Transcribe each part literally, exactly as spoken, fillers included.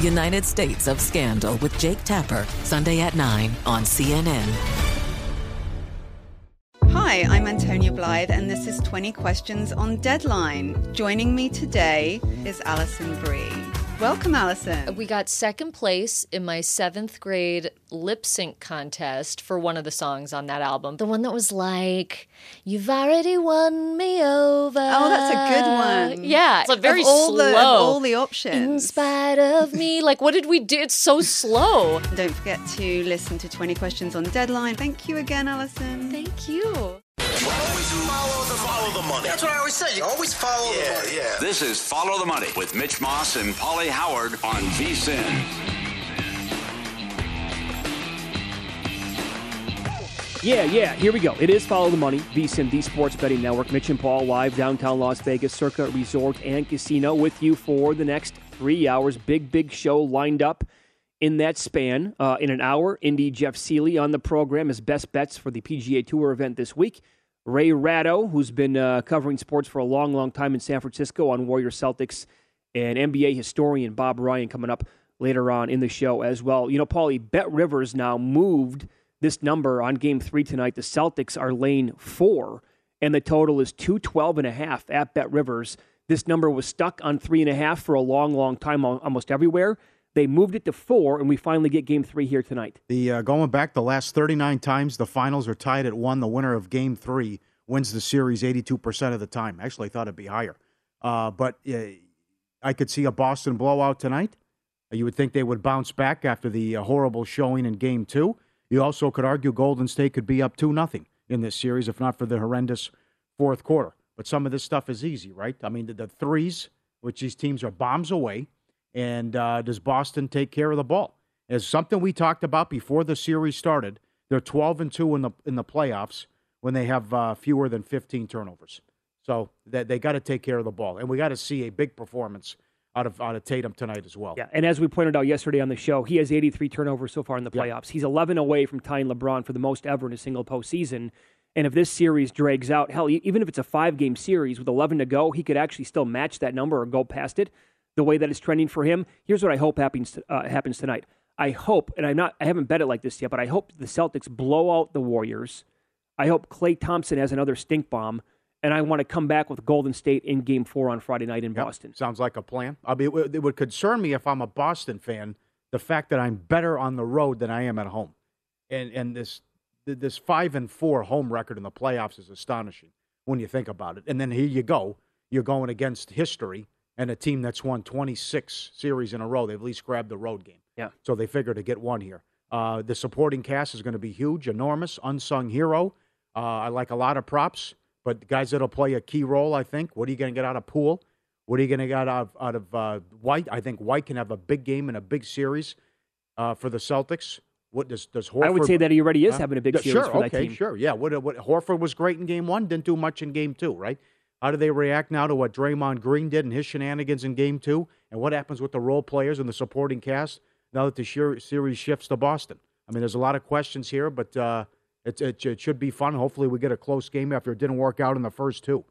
United States of Scandal with Jake Tapper, Sunday at nine on C N N. Hi, I'm Antonia Blythe, and this is twenty Questions on Deadline. Joining me today is Alison Bree. Welcome, Alison. We got second place in my seventh grade lip sync contest for one of the songs on that album. The one that was like, "You've already won me over." Oh, that's a good one. Yeah. It's a very of all slow. The, of all the options. In spite of me. Like, what did we do? It's so slow. Don't forget to listen to twenty Questions on Deadline. Thank you again, Alison. Thank you. Always follow the, follow the money. That's what I always say. You always follow yeah, the money. Yeah. This is Follow the Money with Mitch Moss and Polly Howard on V S I N. Yeah, yeah. Here we go. It is Follow the Money, V S I N, the sports betting network. Mitch and Paul live downtown Las Vegas, Circa Resort and Casino, with you for the next three hours. Big, big show lined up in that span. Uh, in an hour, Indy Jeff Seeley on the program as best bets for the P G A Tour event this week. Ray Ratto, who's been uh, covering sports for a long, long time in San Francisco on Warrior Celtics, and N B A historian Bob Ryan coming up later on in the show as well. You know, Paulie, Bet Rivers now moved this number on Game three tonight. The Celtics are laying four, and the total is two twelve and a half at Bet Rivers. This number was stuck on three and a half for a long, long time almost everywhere. They moved it to four, and we finally get Game three here tonight. The uh, going back the last thirty-nine times, the finals are tied at one. The winner of Game three wins the series eighty-two percent of the time. Actually, I thought it'd be higher. Uh, but uh, I could see a Boston blowout tonight. You would think they would bounce back after the uh, horrible showing in Game two. You also could argue Golden State could be up two nothing in this series, if not for the horrendous fourth quarter. But some of this stuff is easy, right? I mean, the, the threes, which these teams are bombs away. And uh, does Boston take care of the ball? It's something we talked about before the series started. They're twelve and two in the in the playoffs when they have uh, fewer than fifteen turnovers. So that they, they got to take care of the ball, and we got to see a big performance out of out of Tatum tonight as well. Yeah, and as we pointed out yesterday on the show, he has eighty-three turnovers so far in the playoffs. Yeah. He's eleven away from tying LeBron for the most ever in a single postseason. And if this series drags out, hell, even if it's a five-game series with eleven to go, he could actually still match that number or go past it. The way that it's trending for him, here's what I hope happens uh, happens tonight. I hope, and I'm not, I haven't bet it like this yet, but I hope the Celtics blow out the Warriors. I hope Klay Thompson has another stink bomb, and I want to come back with Golden State in Game Four on Friday night in yep. Boston. Sounds like a plan. I mean, it would concern me if I'm a Boston fan, the fact that I'm better on the road than I am at home, and and this this five and four home record in the playoffs is astonishing when you think about it. And then here you go, you're going against history. And a team that's won twenty-six series in a row, they've at least grabbed the road game. Yeah. So they figure to get one here. Uh, the supporting cast is going to be huge, enormous, unsung hero. Uh, I like a lot of props, but guys that will play a key role, I think. What are you going to get out of Poole? What are you going to get out of, out of uh, White? I think White can have a big game and a big series uh, for the Celtics. What does, does Horford? I would say that he already is huh? having a big series sure, for okay, that team. Sure, okay, sure. Yeah, what, what, Horford was great in game one, didn't do much in game two, right? How do they react now to what Draymond Green did and his shenanigans in game two? And what happens with the role players and the supporting cast now that the series shifts to Boston? I mean, there's a lot of questions here, but uh, it, it, it should be fun. Hopefully we get a close game after it didn't work out in the first two.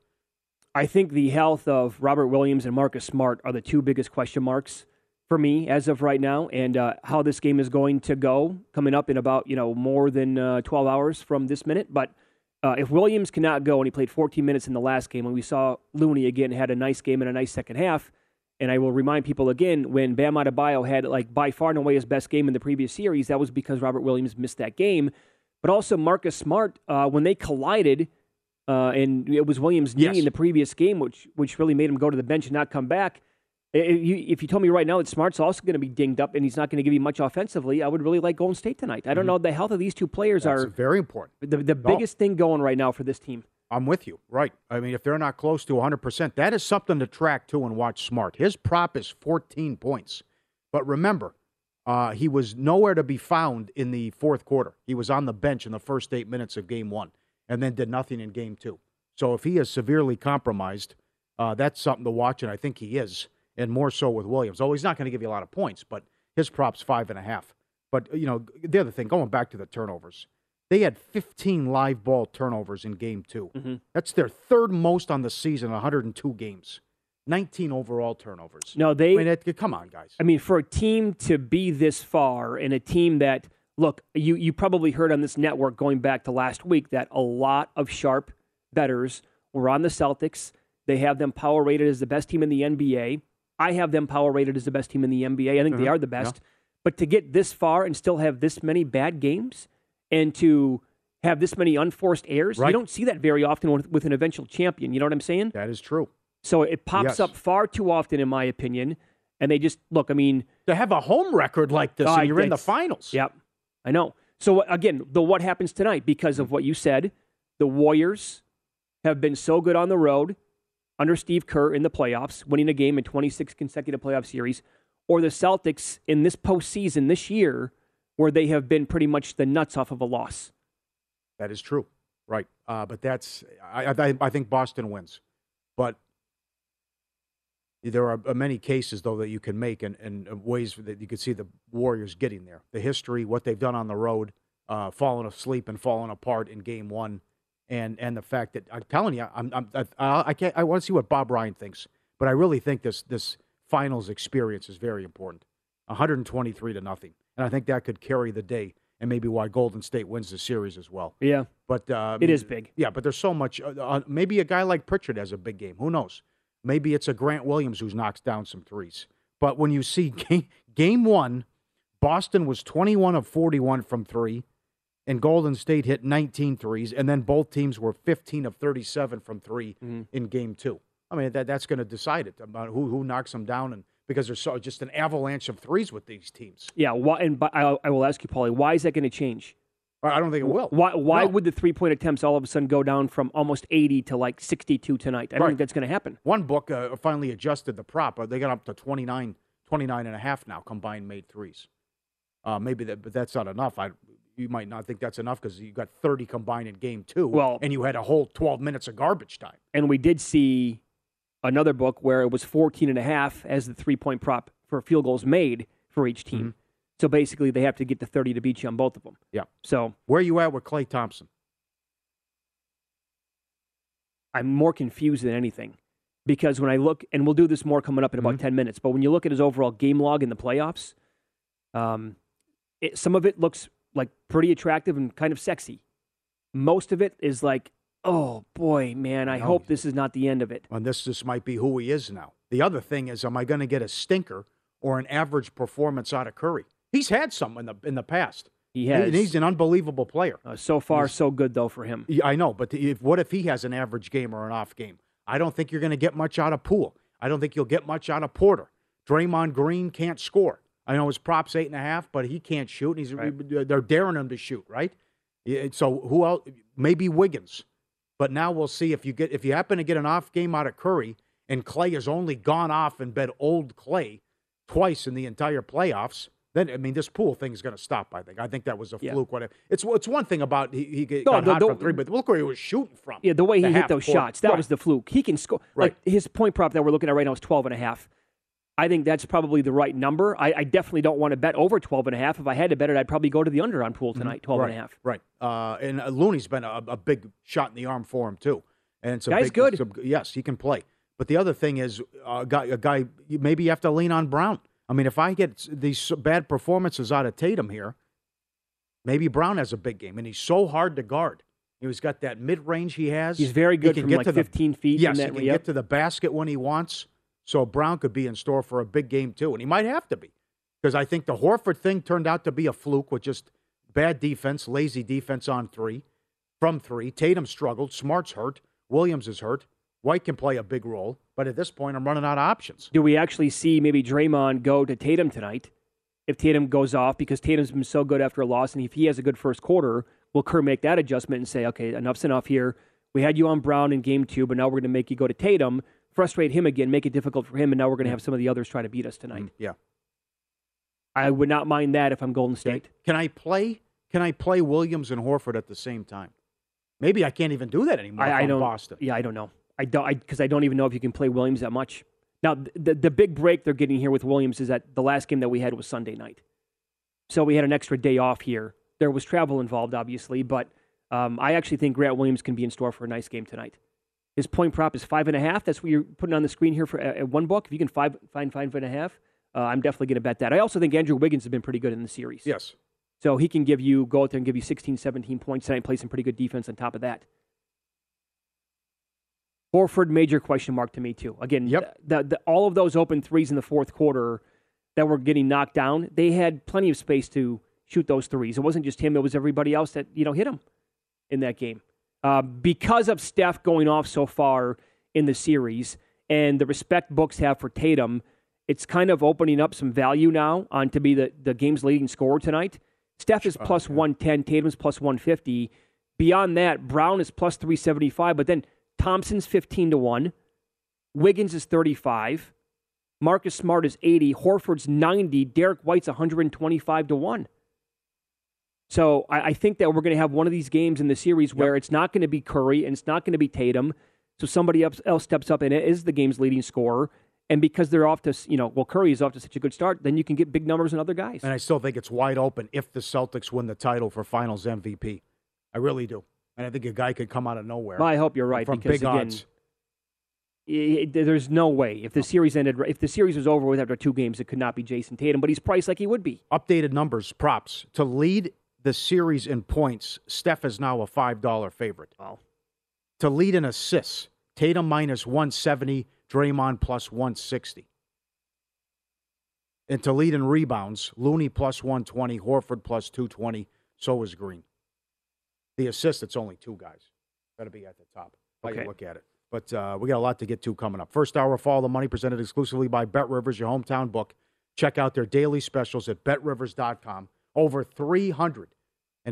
I think the health of Robert Williams and Marcus Smart are the two biggest question marks for me as of right now, and uh, how this game is going to go coming up in about, you know, more than uh, twelve hours from this minute. But uh, if Williams cannot go, and he played fourteen minutes in the last game, and we saw Looney again had a nice game and a nice second half. And I will remind people again, when Bam Adebayo had, like, by far and away his best game in the previous series, that was because Robert Williams missed that game. But also Marcus Smart, uh, when they collided, uh, and it was Williams' knee yes. in the previous game, which which really made him go to the bench and not come back. If you, if you told me right now that Smart's also going to be dinged up and he's not going to give you much offensively, I would really like Golden State tonight. I don't mm-hmm. know. The health of these two players That's are very important. The, the no. biggest thing going right now for this team. I'm with you. Right. I mean, if they're not close to one hundred percent, that is something to track, too, and watch Smart. His prop is fourteen points. But remember, uh, he was nowhere to be found in the fourth quarter. He was on the bench in the first eight minutes of game one and then did nothing in game two. So if he is severely compromised, uh, that's something to watch, and I think he is. And more so with Williams. Oh, he's not going to give you a lot of points, but his prop's five and a half. But, you know, the other thing, going back to the turnovers, they had fifteen live ball turnovers in game two. Mm-hmm. That's their third most on the season, one hundred two games. nineteen overall turnovers. No, they. I mean, it, come on, guys. I mean, for a team to be this far and a team that, look, you, you probably heard on this network going back to last week that a lot of sharp bettors were on the Celtics. They have them power rated as the best team in the N B A. I have them power rated as the best team in the N B A. I think mm-hmm. they are the best. Yeah. But to get this far and still have this many bad games and to have this many unforced errors, right. you don't see that very often with, with an eventual champion. You know what I'm saying? That is true. So it pops yes. up far too often, in my opinion. And they just, look, I mean. To have a home record like this uh, and you're in the finals. Yep, I know. So, again, the what happens tonight, because of what you said, the Warriors have been so good on the road. Under Steve Kerr in the playoffs, winning a game in twenty-six consecutive playoff series, or the Celtics in this postseason this year, where they have been pretty much the nuts off of a loss. That is true, right? Uh, but that's I, I, I think Boston wins, but there are many cases though that you can make and, and ways that you could see the Warriors getting there. The history, what they've done on the road, uh, falling asleep and falling apart in Game One. And and the fact that I'm telling you, I'm, I'm I, I can't I want to see what Bob Ryan thinks, but I really think this this finals experience is very important. one hundred twenty-three to nothing, and I think that could carry the day, and maybe why Golden State wins the series as well. Yeah, but uh, it is big. Yeah, but there's so much. Uh, uh, maybe a guy like Pritchard has a big game. Who knows? Maybe it's a Grant Williams who knocks down some threes. But when you see game, game one, Boston was twenty-one of forty-one from three. And Golden State hit nineteen threes, and then both teams were fifteen of thirty-seven from three mm-hmm. in game two. I mean, that that's going to decide it about who who knocks them down, and because there's so, just an avalanche of threes with these teams. Yeah, why, and by, I, I will ask you, Paulie, why is that going to change? I don't think it will. Why Why no. would the three-point attempts all of a sudden go down from almost eighty to like sixty-two tonight? I don't right. think that's going to happen. One book uh, finally adjusted the prop. They got up to twenty-nine, twenty-nine and a half now, combined made threes. Uh, maybe that, but that's not enough. I You might not think that's enough because you got thirty combined in game two, well, and you had a whole twelve minutes of garbage time. And we did see another book where it was fourteen and a half as the three-point prop for field goals made for each team. Mm-hmm. So basically they have to get to thirty to beat you on both of them. Yeah. So where are you at with Klay Thompson? I'm more confused than anything because when I look, and we'll do this more coming up in about mm-hmm. ten minutes, but when you look at his overall game log in the playoffs, um, it, some of it looks like pretty attractive and kind of sexy. Most of it is like, oh boy, man, I no, hope this is not the end of it. And this this might be who he is now. The other thing is, am I going to get a stinker or an average performance out of Curry? He's had some in the in the past. He has. He, he's an unbelievable player. Uh, so far, he's, so good though for him. I know, but if, what if he has an average game or an off game? I don't think you're going to get much out of Poole. I don't think you'll get much out of Porter. Draymond Green can't score. I know his props eight and a half, but he can't shoot, and he's right. They're daring him to shoot, right? So who else? Maybe Wiggins, but now we'll see if you get if you happen to get an off game out of Curry, and Klay has only gone off and bet old Klay twice in the entire playoffs. Then I mean, this pool thing is going to stop. I think. I think that was a yeah. fluke. Whatever. It's it's one thing about he, he got no, the, hot the, from three, but look where he was shooting from. Yeah, the way he hit those court. shots, that right. was the fluke. He can score. Right. Like his point prop that we're looking at right now is twelve and a half. I think that's probably the right number. I, I definitely don't want to bet over twelve and a half. If I had to bet it, I'd probably go to the under on pool tonight, twelve right. and a half. Right. Uh, and uh, Looney's been a, a big shot in the arm for him too. And so guy's big, good. Some, yes, he can play. But the other thing is, uh, a guy, a guy, maybe you have to lean on Brown. I mean, if I get these bad performances out of Tatum here, maybe Brown has a big game, and he's so hard to guard. He's got that mid-range he has. He's very good he from like fifteen the, feet. Yes, in that, he can yep. get to the basket when he wants. So Brown could be in store for a big game, too, and he might have to be because I think the Horford thing turned out to be a fluke with just bad defense, lazy defense on three, from three. Tatum struggled. Smart's hurt. Williams is hurt. White can play a big role, but at this point, I'm running out of options. Do we actually see maybe Draymond go to Tatum tonight if Tatum goes off? Because Tatum's been so good after a loss, and if he has a good first quarter, will Kerr make that adjustment and say, okay, enough's enough here. We had you on Brown in game two, but now we're going to make you go to Tatum, frustrate him again, make it difficult for him, and now we're going to have some of the others try to beat us tonight. Mm, yeah. I would not mind that if I'm Golden State. Can I play? Can I play Williams and Horford at the same time? Maybe I can't even do that anymore I, I don't, Boston. Yeah, I don't know. I don't because I, I don't even know if you can play Williams that much. Now, the the big break they're getting here with Williams is that the last game that we had was Sunday night. So we had an extra day off here. There was travel involved, obviously, but um, I actually think Grant Williams can be in store for a nice game tonight. His point prop is five and a half. That's what you're putting on the screen here for uh, one buck. If you can five, find five and a half, uh, I'm definitely going to bet that. I also think Andrew Wiggins has been pretty good in the series. Yes. So he can give you, go out there and give you sixteen, seventeen points tonight and play some pretty good defense on top of that. Horford, major question mark to me, too. Again, yep. the, the, all of those open threes in the fourth quarter that were getting knocked down, they had plenty of space to shoot those threes. It wasn't just him. It was everybody else that, you know, hit him in that game. Uh, because of Steph going off so far in the series and the respect books have for Tatum, it's kind of opening up some value now on to be the, the game's leading scorer tonight. Steph is plus oh, yeah. one ten. Tatum's plus one fifty. Beyond that, Brown is plus three seventy-five, but then Thompson's fifteen to one. Wiggins is thirty-five. Marcus Smart is eighty. Horford's ninety. Derek White's one twenty-five to one. So I, I think that we're going to have one of these games in the series where yep. it's not going to be Curry and it's not going to be Tatum. So somebody else steps up and it is the game's leading scorer. And because they're off to, you know, well, Curry is off to such a good start, then you can get big numbers on other guys. And I still think it's wide open if the Celtics win the title for Finals M V P. I really do. And I think a guy could come out of nowhere. Well, I hope you're right. From because, big again, odds. It, there's no way. If the series ended, if the series was over with after two games, it could not be Jason Tatum, but he's priced like he would be. Updated numbers, props. To lead the series in points, Steph is now a five dollar favorite. Wow. To lead in assists, Tatum minus one seventy, Draymond plus one sixty. And to lead in rebounds, Looney plus one twenty, Horford plus two twenty, so is Green. The assist, it's only two guys. Got to be at the top. How okay. you look at it. But uh, we got a lot to get to coming up. First hour of Follow the Money presented exclusively by Bet Rivers, your hometown book. Check out their daily specials at bet rivers dot com. Over three hundred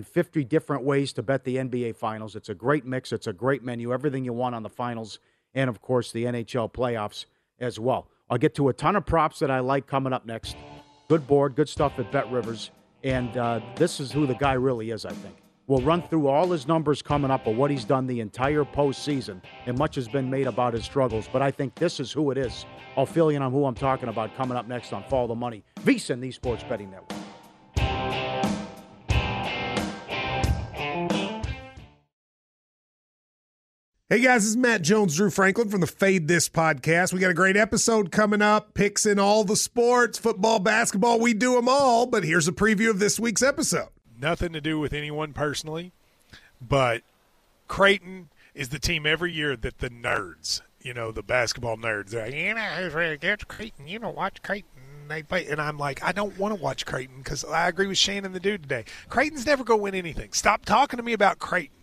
fifty different ways to bet the N B A Finals. It's a great mix. It's a great menu. Everything you want on the Finals and, of course, the N H L playoffs as well. I'll get to a ton of props that I like coming up next. Good board, good stuff at Bet Rivers. And uh, this is who the guy really is, I think. We'll run through all his numbers coming up of what he's done the entire postseason, and much has been made about his struggles. But I think this is who it is. I'll fill you in on who I'm talking about coming up next on Follow the Money, VSiN, the Sports Betting Network. Hey guys, this is Matt Jones, Drew Franklin from the Fade This podcast. We got a great episode coming up, picks in all the sports, football, basketball, we do them all. But here's a preview of this week's episode. Nothing to do with anyone personally, but Creighton is the team every year that the nerds, you know, the basketball nerds, they're like, you know, it's Creighton, you know, watch Creighton. They play. And I'm like, I don't want to watch Creighton because I agree with Shane and the dude today. Creighton's never going to win anything. Stop talking to me about Creighton.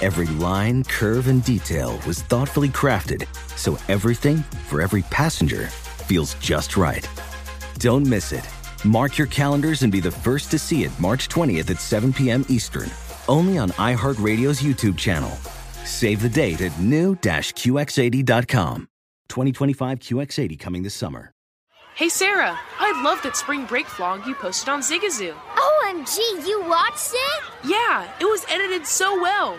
Every line, curve, and detail was thoughtfully crafted so everything for every passenger feels just right. Don't miss it. Mark your calendars and be the first to see it March twentieth at seven p.m. Eastern, only on iHeartRadio's YouTube channel. Save the date at new dash Q X eighty dot com. twenty twenty-five Q X eighty coming this summer. Hey, Sarah, I loved that spring break vlog you posted on Zigazoo. O M G, you watched it? Yeah, it was edited so well.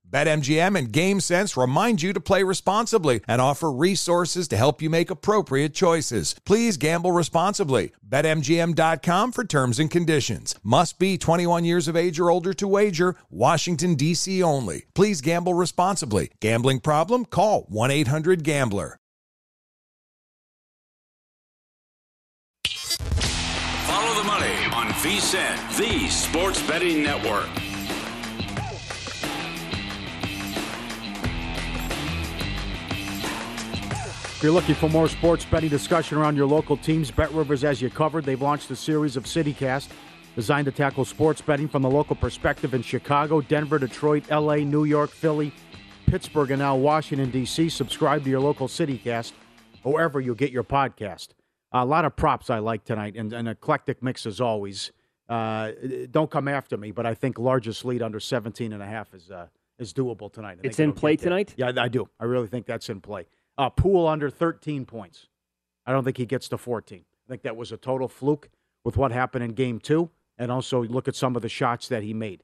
BetMGM and GameSense remind you to play responsibly and offer resources to help you make appropriate choices. Please gamble responsibly. Bet M G M dot com for terms and conditions. Must be twenty-one years of age or older to wager. Washington, D C only. Please gamble responsibly. Gambling problem? Call one eight hundred gambler. Follow the money on V S I N, the sports betting network. If you're looking for more sports betting discussion around your local teams, Bet Rivers has you covered. They've launched a series of CityCast designed to tackle sports betting from the local perspective in Chicago, Denver, Detroit, L A, New York, Philly, Pittsburgh, and now Washington, D C. Subscribe to your local CityCast wherever you get your podcast. A lot of props I like tonight, and an eclectic mix as always. Uh, don't come after me, but I think largest lead under seventeen and a half is, uh, is doable tonight. I it's in play tonight? Yeah, I do. I really think that's in play. Uh, Poole under thirteen points. I don't think he gets to fourteen. I think that was a total fluke with what happened in game two, and also look at some of the shots that he made.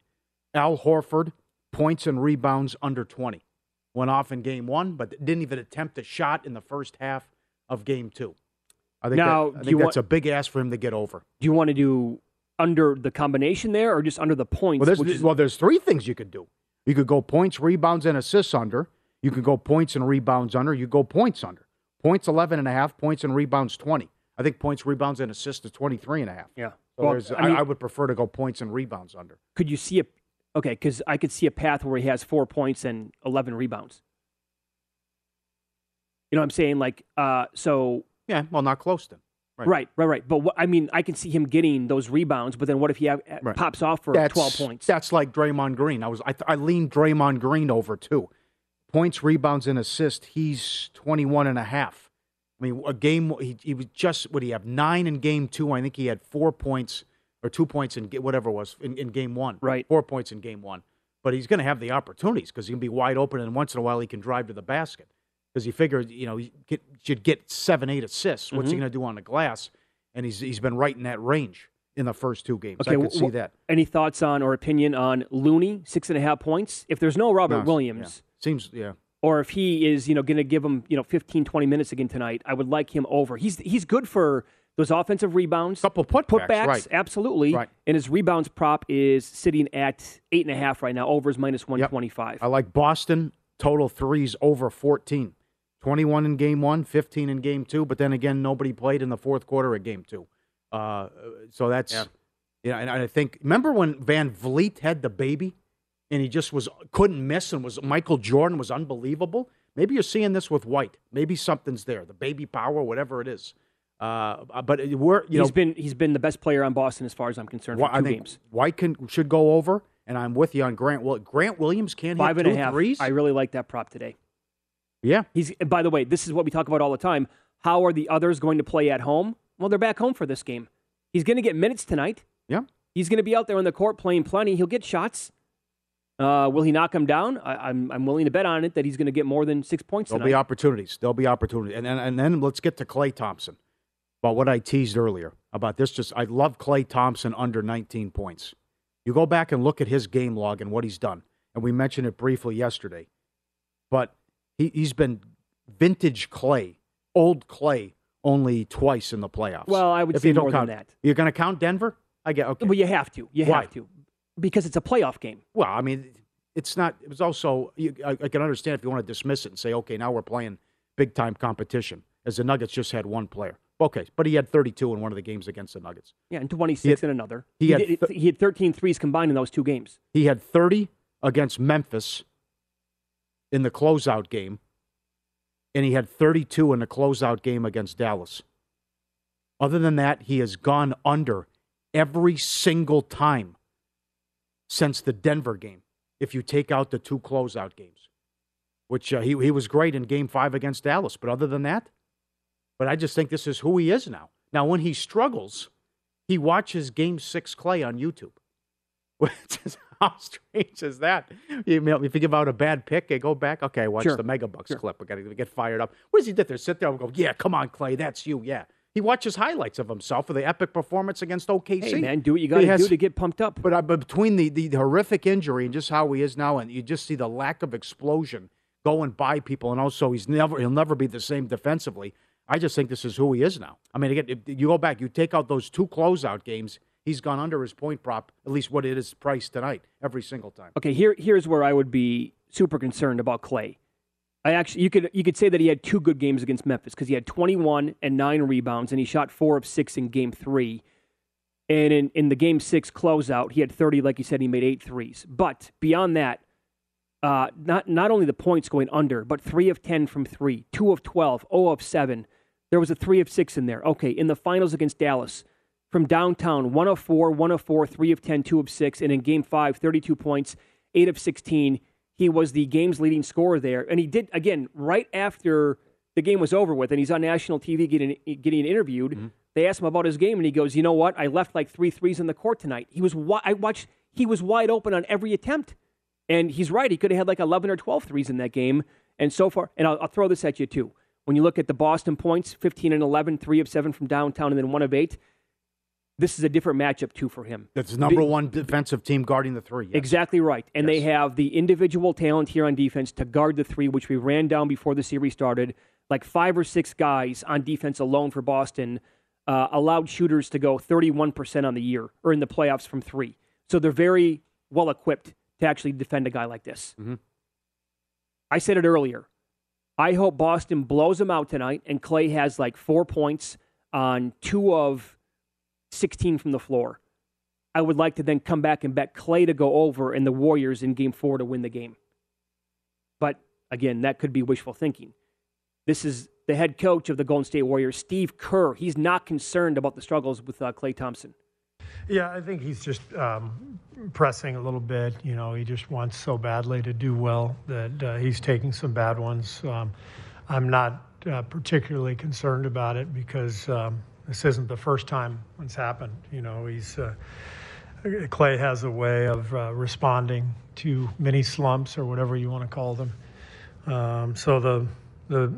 Al Horford, points and rebounds under twenty. Went off in game one, but didn't even attempt a shot in the first half of game two. I think, now, that, I think that's want, a big ask for him to get over. Do you want to do under the combination there or just under the points? Well, there's, is, well, there's three things you could do. You could go points, rebounds, and assists under. You can go points and rebounds under. You go points under. Points eleven and a half, points and rebounds twenty. I think points, rebounds, and assists is twenty-three and a half. Yeah. So well, I, I, mean, I would prefer to go points and rebounds under. Could you see a – okay, because I could see a path where he has four points and eleven rebounds. You know what I'm saying? Like, uh, so – yeah, well, not close then. Right, right, right. right. But, what, I mean, I can see him getting those rebounds, but then what if he ha- right. pops off for that's, twelve points? That's like Draymond Green. I was I, I leaned Draymond Green over, too. Points, rebounds, and assists, he's twenty-one and a half. I mean, a game, he, he was just, would he have nine in game two? I think he had four points or two points in whatever it was in, in game one. Right. Four points in game one. But he's going to have the opportunities because he can be wide open, and once in a while he can drive to the basket. Because he figured, you know, he get, should get seven, eight assists. What's mm-hmm. he going to do on the glass? And he's he's been right in that range in the first two games. Okay, I could wh- see that. Any thoughts on or opinion on Looney, six and a half points? If there's no Robert no, Williams. Yeah. Seems, yeah. Or if he is, you know, going to give him, you know, fifteen, twenty minutes again tonight, I would like him over. He's he's good for those offensive rebounds. Couple putbacks, putbacks right. absolutely. Right. And his rebounds prop is sitting at eight and a half right now. Over is minus one twenty-five. Yep. I like Boston, total threes over fourteen. twenty-one in game one, fifteen in game two, but then again, nobody played in the fourth quarter of game two. Uh, so that's, yeah. you know, and I think, remember when Van Vliet had the baby and he just was couldn't miss and was Michael Jordan was unbelievable? Maybe you're seeing this with White. Maybe something's there, the baby power, whatever it is. Uh, but it, we're, you he's know, been, he's been the best player on Boston as far as I'm concerned for two I think games. White can, should go over, and I'm with you on Grant. Well, Grant Williams can't Five hit and two a half. Threes? I really like that prop today. Yeah. He's. By the way, this is what we talk about all the time. How are the others going to play at home? Well, they're back home for this game. He's going to get minutes tonight. Yeah. He's going to be out there on the court playing plenty. He'll get shots. Uh, will he knock him down? I, I'm I'm willing to bet on it that he's going to get more than six points There'll tonight. There'll be opportunities. There'll be opportunities. And, and, and then let's get to Klay Thompson. About what I teased earlier about this. Just I love Klay Thompson under nineteen points. You go back and look at his game log and what he's done. And we mentioned it briefly yesterday. But He, he's been vintage Klay, old Klay, only twice in the playoffs. Well, I would if say more count, than that. You're going to count Denver? I get okay. Well, you have to. You Why? have to. Because it's a playoff game. Well, I mean, it's not. It was also, you, I, I can understand if you want to dismiss it and say, okay, now we're playing big-time competition, as the Nuggets just had one player. Okay, but he had thirty-two in one of the games against the Nuggets. Yeah, and twenty-six had, in another. He, he, had th- did, he had thirteen threes combined in those two games. He had thirty against Memphis in the closeout game, and he had thirty-two in the closeout game against Dallas. Other than that, he has gone under every single time since the Denver game, if you take out the two closeout games, which uh, he, he was great in game five against Dallas. But other than that, but I just think this is who he is now. Now, when he struggles, he watches game six Klay on YouTube. How strange is that? You know, if you give out a bad pick, I go back, okay, I watch sure. the Megabucks sure. clip. I got to get fired up. What does he do there? Sit there and go, yeah, come on, Klay, that's you, yeah. He watches highlights of himself for the epic performance against O K C. Hey, man, do what you got to do to get pumped up. But, uh, but between the, the, the horrific injury and just how he is now, and you just see the lack of explosion going by people, and also he's never he'll never be the same defensively. I just think this is who he is now. I mean, again, if you go back, you take out those two closeout games, he's gone under his point prop, at least what it is priced tonight, every single time. Okay, here here's where I would be super concerned about Klay. I actually you could you could say that he had two good games against Memphis because he had twenty-one and nine rebounds, and he shot four of six in game three. And in, in the game six closeout, he had thirty, like you said, he made eight threes. But beyond that, uh, not not only the points going under, but three of ten from three, two of twelve, zero of seven. There was a three of six in there. Okay, in the finals against Dallas, from downtown, one oh four, one oh four, three of ten, two of six, and in game five, thirty-two points, eight of sixteen. He was the game's leading scorer there. And he did, again, right after the game was over with, and he's on national T V getting getting interviewed, mm-hmm. they asked him about his game, and he goes, you know what, I left like three threes on the court tonight. He was wi- I watched. He was wide open on every attempt. And he's right, he could have had like eleven or twelve threes in that game. And so far, and I'll, I'll throw this at you too. When you look at the Boston points, fifteen and eleven, three of seven from downtown, and then one of eight, this is a different matchup, too, for him. That's the number one defensive team guarding the three. Yes. Exactly right. And yes. they have the individual talent here on defense to guard the three, which we ran down before the series started. Like five or six guys on defense alone for Boston uh, allowed shooters to go thirty-one percent on the year or in the playoffs from three. So they're very well equipped to actually defend a guy like this. Mm-hmm. I said it earlier. I hope Boston blows them out tonight, and Klay has like four points on two of sixteen from the floor. I would like to then come back and bet Klay to go over and the Warriors in game four to win the game. But again, that could be wishful thinking. This is the head coach of the Golden State Warriors, Steve Kerr. He's not concerned about the struggles with uh, Klay Thompson. Yeah, I think he's just um, pressing a little bit. You know, he just wants so badly to do well that uh, he's taking some bad ones. Um, I'm not uh, particularly concerned about it because um, this isn't the first time it's happened. You know, he's uh, Klay has a way of uh, responding to mini slumps or whatever you want to call them. Um, so the the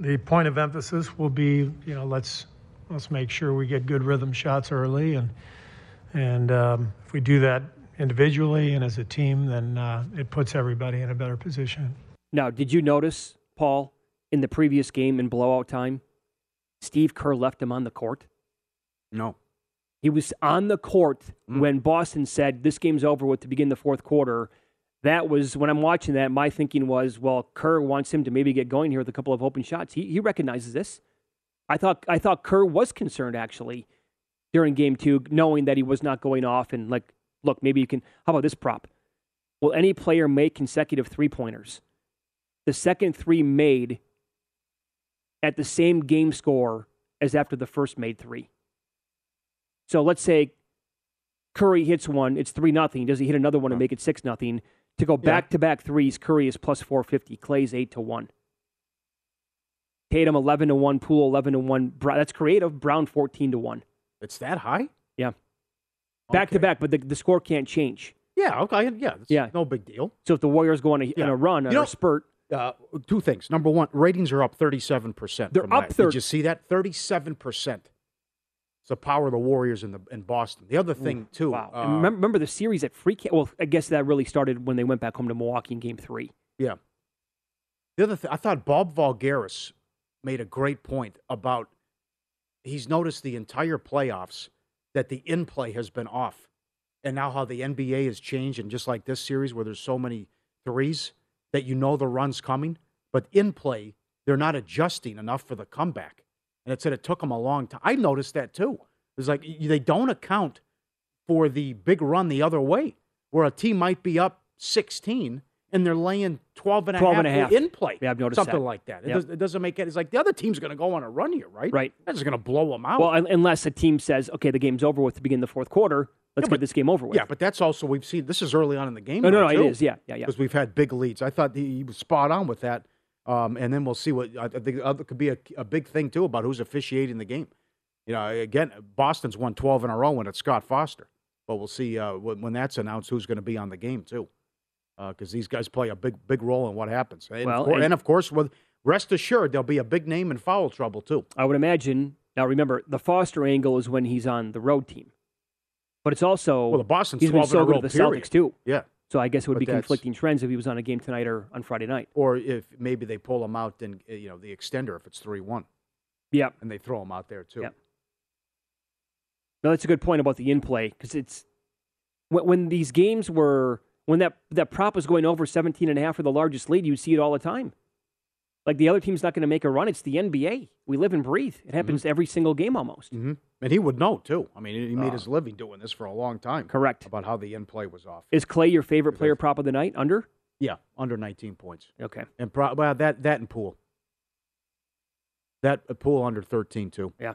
the point of emphasis will be, you know, let's let's make sure we get good rhythm shots early, and and um, if we do that individually and as a team, then uh, it puts everybody in a better position. Now, did you notice, Paul, in the previous game in blowout time, Steve Kerr left him on the court? No. He was on the court mm. when Boston said, this game's over with to begin the fourth quarter. That was, when I'm watching that, my thinking was, well, Kerr wants him to maybe get going here with a couple of open shots. He he recognizes this. I thought I thought Kerr was concerned, actually, during game two, knowing that he was not going off and, like, look, maybe you can, how about this prop? Will any player make consecutive three-pointers? The second three made at the same game score as after the first made three. So let's say Curry hits one, it's three nothing. Does he hit another one and make it six nothing? To go back-to-back threes, Curry is plus four fifty. Clay's eight to one. Tatum eleven to one, Poole eleven to one. That's creative. Brown fourteen to one. It's that high? Yeah. Back okay. to back, but the, the score can't change. Yeah, okay. Yeah, yeah, no big deal. So if the Warriors go on a, yeah. on a run, on you know, a spurt. Uh, two things. Number one, ratings are up thirty-seven percent. They're up thirty. Did you see that? thirty-seven percent. It's the power of the Warriors in, the, in Boston. The other thing, Ooh, too. Wow. Uh, and remember, remember the series at free camp? Well, I guess that really started when they went back home to Milwaukee in game three. Yeah. The other thing, I thought Bob Voulgaris made a great point about he's noticed the entire playoffs that the in-play has been off. And now how the N B A has changed, and just like this series where there's so many threes that you know the run's coming, but in-play, they're not adjusting enough for the comeback. And it said it took them a long time. I noticed that too. It's like they don't account for the big run the other way, where a team might be up sixteen and they're laying twelve and a half in play. Yeah, I've noticed something that. like that. It, yep. does, it doesn't make it. It's like the other team's going to go on a run here, right? Right. That's going to blow them out. Well, unless a team says, okay, the game's over with to begin the fourth quarter. Let's yeah, but, get this game over with. Yeah, but that's also, we've seen, this is early on in the game. No, no, no, too, it is. Yeah, yeah, yeah. Because we've had big leads. I thought he was spot on with that. Um, and then we'll see what, I think other could be a, a big thing, too, about who's officiating the game. You know, again, Boston's won twelve in a row when it's Scott Foster. But we'll see uh, when, when that's announced who's going to be on the game, too. Because uh, these guys play a big, big role in what happens. And, well, of, course, and, and of course, with, rest assured, there'll be a big name in foul trouble, too. I would imagine. Now, remember, the Foster angle is when he's on the road team. But it's also, well, the Boston's he's been so good to the period. Celtics, too. Yeah. So I guess it would but be conflicting trends if he was on a game tonight or on Friday night. Or if maybe they pull him out in, you know, the extender if it's three one. Yeah. And they throw him out there, too. Yeah. No, that's a good point about the in-play. Because it's, when, when these games were... When that, that prop was going over seventeen and a half for the largest lead, you'd see it all the time. Like, the other team's not going to make a run. It's the N B A. We live and breathe. It happens mm-hmm. every single game almost. Mm-hmm. And he would know, too. I mean, he made uh, his living doing this for a long time. Correct. About how the end play was off. Is Klay your favorite player that's... prop of the night? Under? Yeah, under nineteen points. Okay. And pro- well, that that and Poole. That uh, Poole under thirteen, too. Yeah.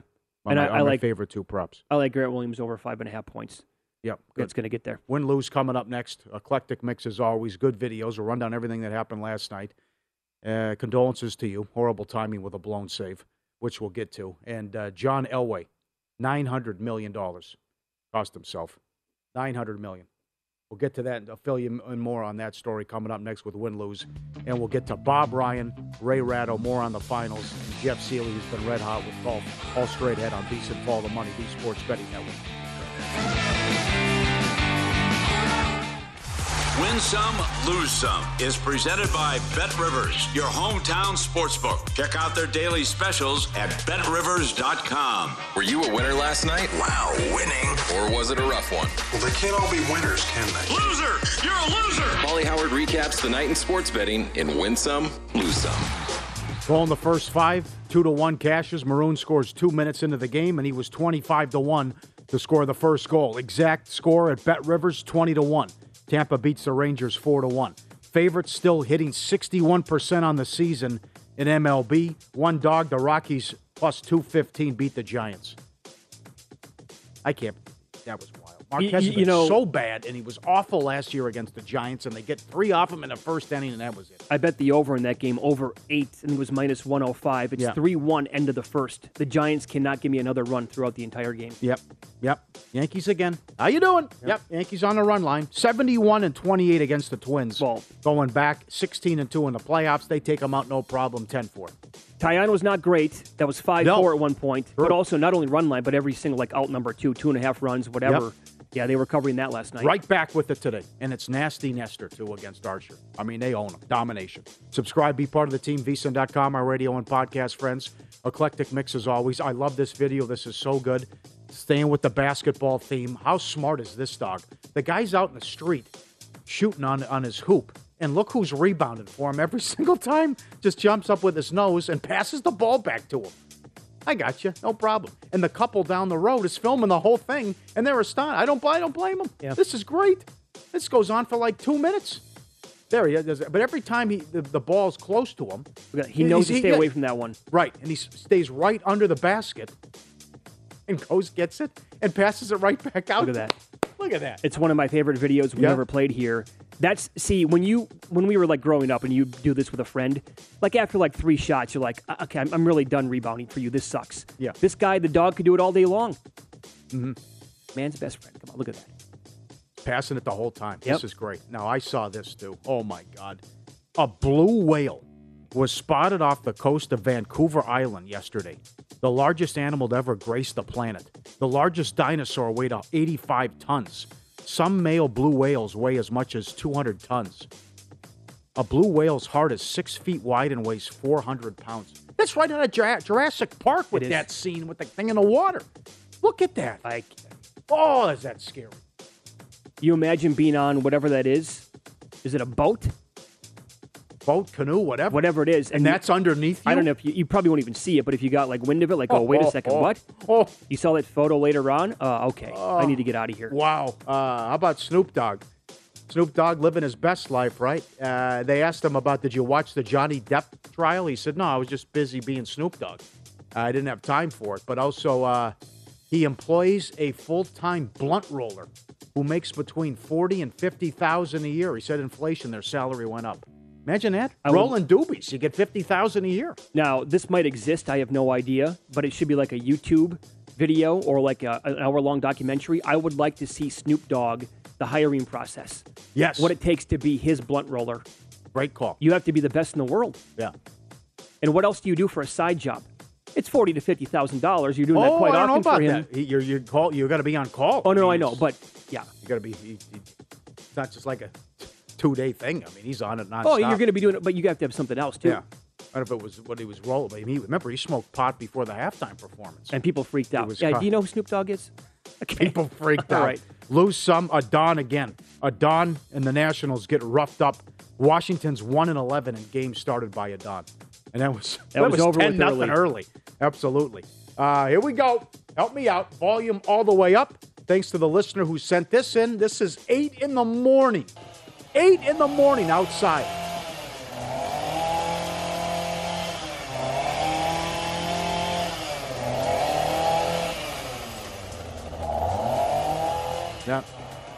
And my, I, I my like, favorite two props. I like Grant Williams over five and a half points. Yep, it's going to get there. Win lose coming up next. Eclectic mix is always good videos. We'll run down everything that happened last night. Uh, condolences to you. Horrible timing with a blown save, which we'll get to. And uh, John Elway, nine hundred million dollars, cost himself nine hundred million. We'll get to that, and I'll fill you in more on that story coming up next with win lose. And we'll get to Bob Ryan, Ray Ratto, more on the finals. And Jeff Seeley has been red hot with golf. All straight ahead on V S I N Follow the Money, the Sports Betting Network. Win Some, Lose Some is presented by Bet Rivers, your hometown sportsbook. Check out their daily specials at bet rivers dot com. Were you a winner last night? Wow, winning. Or was it a rough one? Well, they can't all be winners, can they? Loser! You're a loser! Molly Howard recaps the night in sports betting in Win Some, Lose Some. Ball in the first five, two to one cashes. Maroon scores two minutes into the game, and he was twenty-five to one to score the first goal. Exact score at Bet Rivers, twenty to one. Tampa beats the Rangers four to one. Favorites still hitting sixty-one percent on the season in M L B. One dog, the Rockies, plus two fifteen, beat the Giants. I can't. That was wild. Marquez you, you know, so bad, and he was awful last year against the Giants, and they get three off him in the first inning, and that was it. I bet the over in that game, over eight, and it was minus one oh five. It's yeah. three one end of the first. The Giants cannot give me another run throughout the entire game. Yep, yep. Yankees again. How you doing? Yep. yep. Yankees on the run line. seventy-one and twenty-eight against the Twins. Ball. Going back sixteen and two in the playoffs. They take them out, no problem, ten four. Tyon was not great. That was five four no. at one point. True. But also not only run line, but every single like out number two, two and a half runs, whatever. Yep. Yeah, they were covering that last night. Right back with it today. And it's Nasty Nestor, too, against Archer. I mean, they own them. Domination. Subscribe, be part of the team, V S I N dot com, our radio and podcast friends. Eclectic mix as always. I love this video. This is so good. Staying with the basketball theme. How smart is this dog? The guy's out in the street shooting on, on his hoop. And look who's rebounded for him every single time. Just jumps up with his nose and passes the ball back to him. I got you. No problem. And the couple down the road is filming the whole thing, and they're astonished. I don't, I don't blame them. Yeah. This is great. This goes on for like two minutes. There he is. But every time he the, the ball's close to him. He knows to stay he, away from that one. Right. And he stays right under the basket and goes, gets it, and passes it right back out. Look at that. Look at that. It's one of my favorite videos we've yeah. ever played here. That's see when you when we were like growing up and you do this with a friend, like after like three shots, you're like, okay, I'm, I'm really done rebounding for you. This sucks. Yeah. This guy, the dog, could do it all day long. Mm-hmm. Man's best friend. Come on, look at that. Passing it the whole time. Yep. This is great. Now I saw this too. Oh my God, a blue whale was spotted off the coast of Vancouver Island yesterday. The largest animal to ever grace the planet. The largest dinosaur weighed eighty-five tons. Some male blue whales weigh as much as two hundred tons. A blue whale's heart is six feet wide and weighs four hundred pounds. That's right out of Jurassic Park with that scene with the thing in the water. Look at that. Like, oh, is that scary? You imagine being on whatever that is? Is it a boat? Boat, canoe, whatever. Whatever it is. And, and that's you, underneath you? I don't know if you, you probably won't even see it, but if you got like wind of it, like, oh, oh wait oh, a second, oh, what? Oh. You saw that photo later on? Uh, okay, oh. I need to get out of here. Wow. Uh, how about Snoop Dogg? Snoop Dogg living his best life, right? Uh, they asked him about, did you watch the Johnny Depp trial? He said, no, I was just busy being Snoop Dogg. I didn't have time for it. But also, uh, he employs a full-time blunt roller who makes between forty thousand and fifty thousand dollars a year. He said inflation, their salary went up. Imagine that. I Rolling would, doobies. You get fifty thousand dollars a year. Now, this might exist. I have no idea. But it should be like a YouTube video or like a, an hour-long documentary. I would like to see Snoop Dogg, the hiring process. Yes. What it takes to be his blunt roller. Great call. You have to be the best in the world. Yeah. And what else do you do for a side job? It's forty thousand to fifty thousand dollars. You're doing oh, that quite I often don't know about for him. That. He, you're you're, call, you're got to be on call. Oh, no, Jeez. I know. But, yeah. You got to be... He, he, it's not just like a... two-day thing. I mean, he's on it nonstop. Oh, you're going to be doing it, but you have to have something else, too. Yeah. I don't know if it was what he was rolling, but I mean, remember, he smoked pot before the halftime performance. And people freaked out. Yeah, do you know who Snoop Dogg is? Okay. People freaked out. Right. Lose some. A Don again. A Don and the Nationals get roughed up. Washington's one and eleven in games started by a Don. And that was, that that was, was over ten with nothing early. early. Absolutely. Uh, here we go. Help me out. Volume all the way up. Thanks to the listener who sent this in. This is eight in the morning. Eight in the morning outside. No,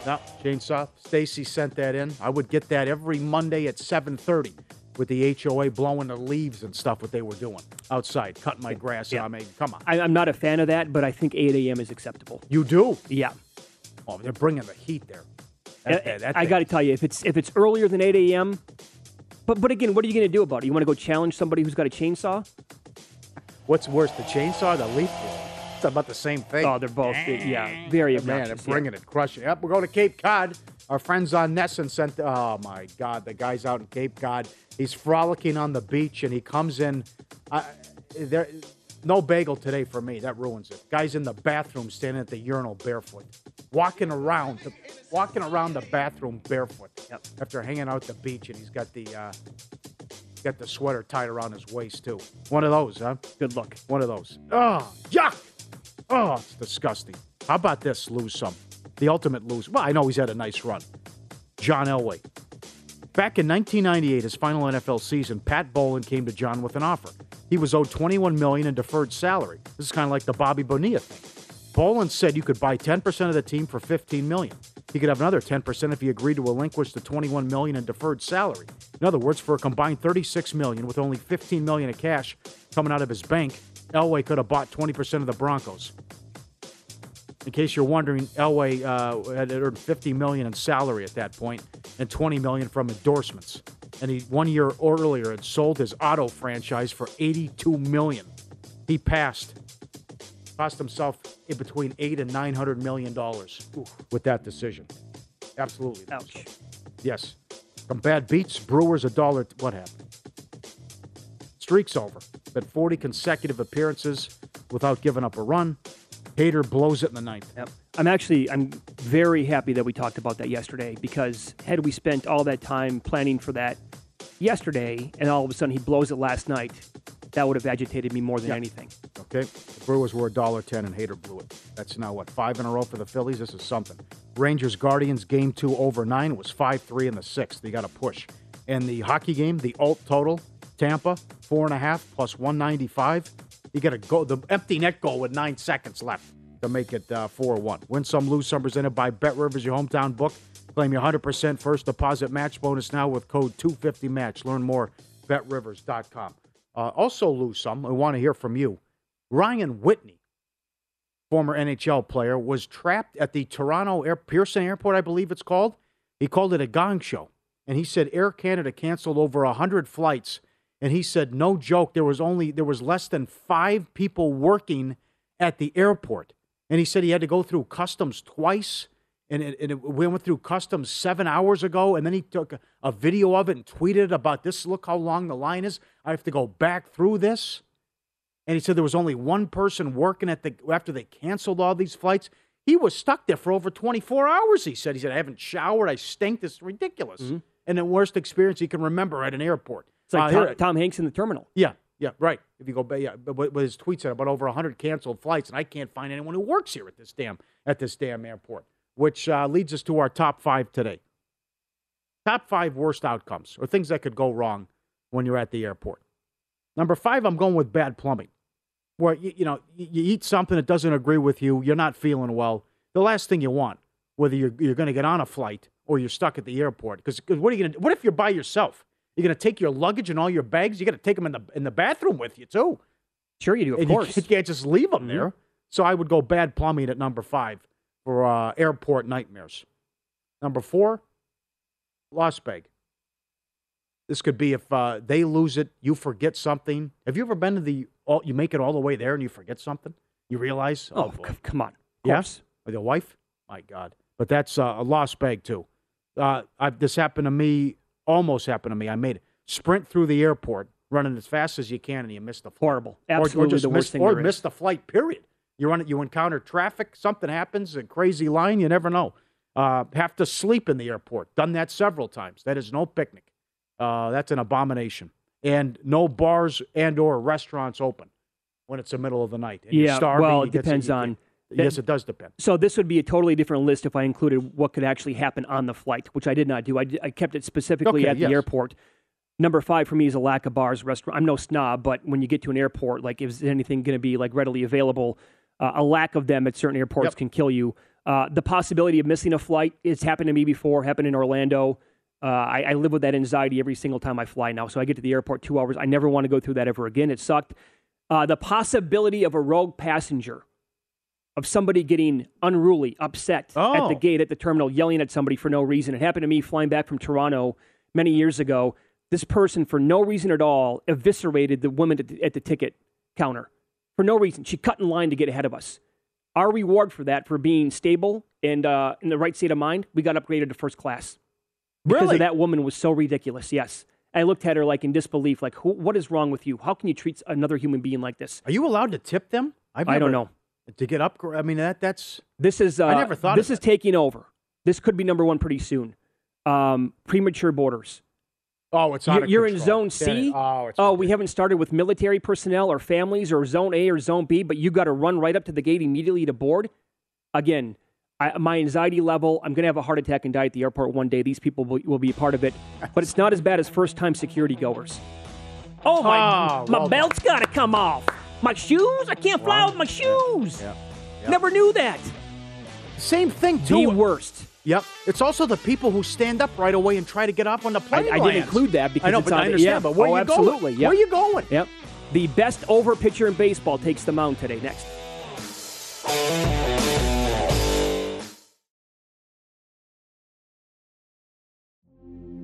no, chainsaw. Stacy sent that in. I would get that every Monday at seven thirty with the H O A blowing the leaves and stuff, what they were doing outside, cutting my grass. Yeah. I mean, come on. I, I'm not a fan of that, but I think eight a.m. is acceptable. You do? Yeah. Oh, they're bringing the heat there. That, that, that I got to tell you, if it's if it's earlier than eight a.m., but but again, what are you going to do about it? You want to go challenge somebody who's got a chainsaw? What's worse, the chainsaw or the leaf blower? It's about the same thing. Oh, they're both, yeah, very obnoxious. Man, they're bringing yeah. it, crushing it. Yep, we're going to Cape Cod. Our friends on Nesson sent, oh, my God, the guy's out in Cape Cod. He's frolicking on the beach, and he comes in. I, there, no bagel today for me. That ruins it. Guy's in the bathroom standing at the urinal barefoot. Walking around, the, walking around the bathroom barefoot yep. after hanging out at the beach, and he's got the uh, Got the sweater tied around his waist, too. One of those, huh? Good luck. One of those. Oh, yuck! Oh, it's disgusting. How about this lose some? The ultimate lose. Well, I know he's had a nice run. John Elway. Back in nineteen ninety-eight, his final N F L season, Pat Bowlen came to John with an offer. He was owed twenty-one million dollars in deferred salary. This is kind of like the Bobby Bonilla thing. Bowlen said you could buy ten percent of the team for fifteen million dollars. He could have another ten percent if he agreed to relinquish the twenty-one million dollars in deferred salary. In other words, for a combined thirty-six million dollars with only fifteen million dollars of cash coming out of his bank, Elway could have bought twenty percent of the Broncos. In case you're wondering, Elway uh, had earned fifty million dollars in salary at that point and twenty million dollars from endorsements. And he, one year earlier, had sold his auto franchise for eighty-two million dollars. He passed, cost himself in between eight and nine hundred million dollars with that decision. Absolutely. Ouch. Yes. From bad beats, Brewers a dollar. T- what happened? Streak's over. Been forty consecutive appearances without giving up a run. Hader blows it in the ninth. Yep. I'm actually, I'm very happy that we talked about that yesterday, because had we spent all that time planning for that yesterday and all of a sudden he blows it last night, that would have agitated me more than yep. anything. Okay. The Brewers were one dollar ten and Hader blew it. That's now, what, five in a row for the Phillies? This is something. Rangers-Guardians game two over nine was five three in the sixth. They got a push. And the hockey game, the alt total, Tampa, four and a half plus one ninety-five. You got to go, the empty net goal with nine seconds left to make it uh, four one. Win some, lose some, presented by Bet Rivers, your hometown book. Claim your one hundred percent first deposit match bonus now with code two fifty match. Learn more, bet rivers dot com. Uh, also lose some, I want to hear from you. Ryan Whitney, former N H L player, was trapped at the Toronto Air- Pearson Airport, I believe it's called. He called it a gong show. And he said Air Canada canceled over one hundred flights. And he said, no joke, there was only there was less than five people working at the airport. And he said he had to go through customs twice. And it, and it went through customs seven hours ago. And then he took a, a video of it and tweeted about this. Look how long the line is. I have to go back through this. And he said there was only one person working at the after they canceled all these flights. He was stuck there for over twenty-four hours, he said. He said, I haven't showered. I stink. This is ridiculous. Mm-hmm. And the worst experience he can remember at an airport. It's like uh, Tom, here, Tom Hanks in the terminal. Yeah, yeah, right. If you go back, yeah, but what his tweet said about over one hundred canceled flights, and I can't find anyone who works here at this damn, at this damn airport, which uh, leads us to our top five today. Top five worst outcomes or things that could go wrong when you're at the airport. Number five, I'm going with bad plumbing. Where, you, you know, you eat something that doesn't agree with you, you're not feeling well. The last thing you want, whether you're, you're going to get on a flight or you're stuck at the airport, because what are you going to? What if you're by yourself? You're going to take your luggage and all your bags. You got to take them in the in the bathroom with you too. Sure, you do. Of and course, you can't just leave them mm-hmm. there. So I would go bad plumbing at number five for uh, airport nightmares. Number four, lost bag. This could be if uh, they lose it, you forget something. Have you ever been to the, all, you make it all the way there and you forget something? You realize? Oh, oh c- come on. Yes? With your wife? My God. But that's uh, a lost bag, too. Uh, I've, this happened to me, almost happened to me. I made it. Sprint through the airport, running as fast as you can, and you miss the flight. Horrible. Absolutely or, or just the worst miss, thing Or miss the flight, period. You run, you encounter traffic, something happens, a crazy line, you never know. Uh, have to sleep in the airport. Done that several times. That is no picnic. Uh, that's an abomination. And no bars and or restaurants open when it's the middle of the night. And yeah, you're starving, well, it depends on... Thing. Yes, it does depend. So this would be a totally different list if I included what could actually happen on the flight, which I did not do. I, I kept it specifically okay, at yes. the airport. Number five for me is a lack of bars, restaurant. I'm no snob, but when you get to an airport, like, is anything going to be like readily available? Uh, a lack of them at certain airports yep. can kill you. Uh, the possibility of missing a flight, it's happened to me before, happened in Orlando. Uh, I, I live with that anxiety every single time I fly now. So I get to the airport two hours. I never want to go through that ever again. It sucked. Uh, the possibility of a rogue passenger, of somebody getting unruly, upset oh. at the gate, at the terminal, yelling at somebody for no reason. It happened to me flying back from Toronto many years ago. This person, for no reason at all, eviscerated the woman at the, at the ticket counter. For no reason. She cut in line to get ahead of us. Our reward for that, for being stable and uh, in the right state of mind, we got upgraded to first class. Because really? Of that woman was so ridiculous, yes. I looked at her like in disbelief, like, who, what is wrong with you? How can you treat another human being like this? Are you allowed to tip them? I've never, I don't know. To get up, I mean, that that's... This is, uh, I never thought this is taking over. This could be number one pretty soon. Um, premature borders. Oh, it's out you're, of You're control. in Zone C? Oh, it's oh we haven't started with military personnel or families or Zone A or Zone B, but you got to run right up to the gate immediately to board? Again, I, my anxiety level, I'm going to have a heart attack and die at the airport one day. These people will, will be a part of it. But it's not as bad as first-time security goers. Oh, my, oh, my well belt's got to come off. My shoes? I can't fly well, with my shoes. Yeah, yeah. Never knew that. Same thing, too. The worst. Yep. It's also the people who stand up right away and try to get up on the plane. I, I didn't include that because I know, it's but on I understand, the, yeah. But where oh, are you absolutely. going? Yep. Where are you going? Yep. The best over pitcher in baseball takes the mound today. Next.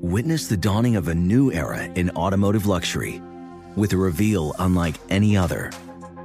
Witness the dawning of a new era in automotive luxury with a reveal unlike any other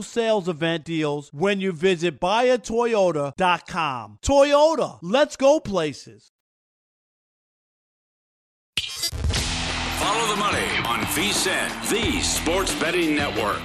sales event deals when you visit buy a toyota dot com. Toyota, let's go places. Follow the Money on V S I N, the sports betting network.